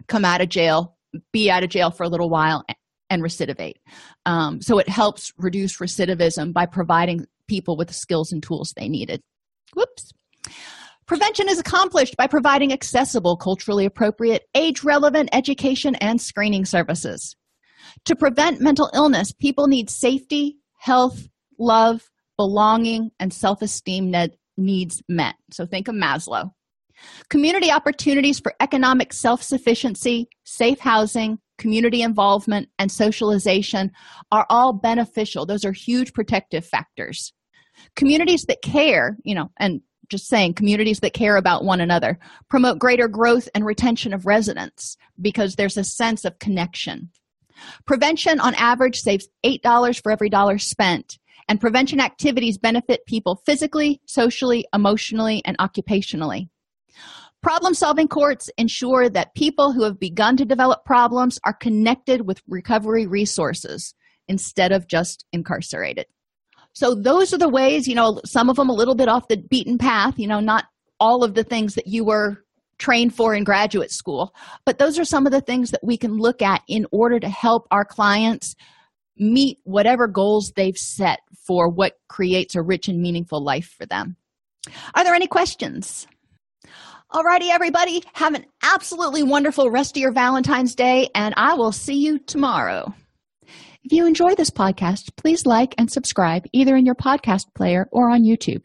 come out of jail, be out of jail for a little while, and recidivate. So it helps reduce recidivism by providing people with the skills and tools they needed. Whoops. Prevention is accomplished by providing accessible, culturally appropriate, age-relevant education and screening services. To prevent mental illness, people need safety, health, love, belonging, and self-esteem needs met. So think of Maslow. Community opportunities for economic self-sufficiency, safe housing, community involvement, and socialization are all beneficial. Those are huge protective factors. Communities that care, you know, and just saying communities that care about one another promote greater growth and retention of residents because there's a sense of connection. Prevention, on average, saves $8 for every dollar spent. And prevention activities benefit people physically, socially, emotionally, and occupationally. Problem-solving courts ensure that people who have begun to develop problems are connected with recovery resources instead of just incarcerated. So those are the ways, you know, some of them a little bit off the beaten path, you know, not all of the things that you were trained for in graduate school, but those are some of the things that we can look at in order to help our clients meet whatever goals they've set for what creates a rich and meaningful life for them. Are there any questions? Alrighty, everybody, have an absolutely wonderful rest of your Valentine's Day, and I will see you tomorrow. If you enjoy this podcast, please like and subscribe either in your podcast player or on YouTube.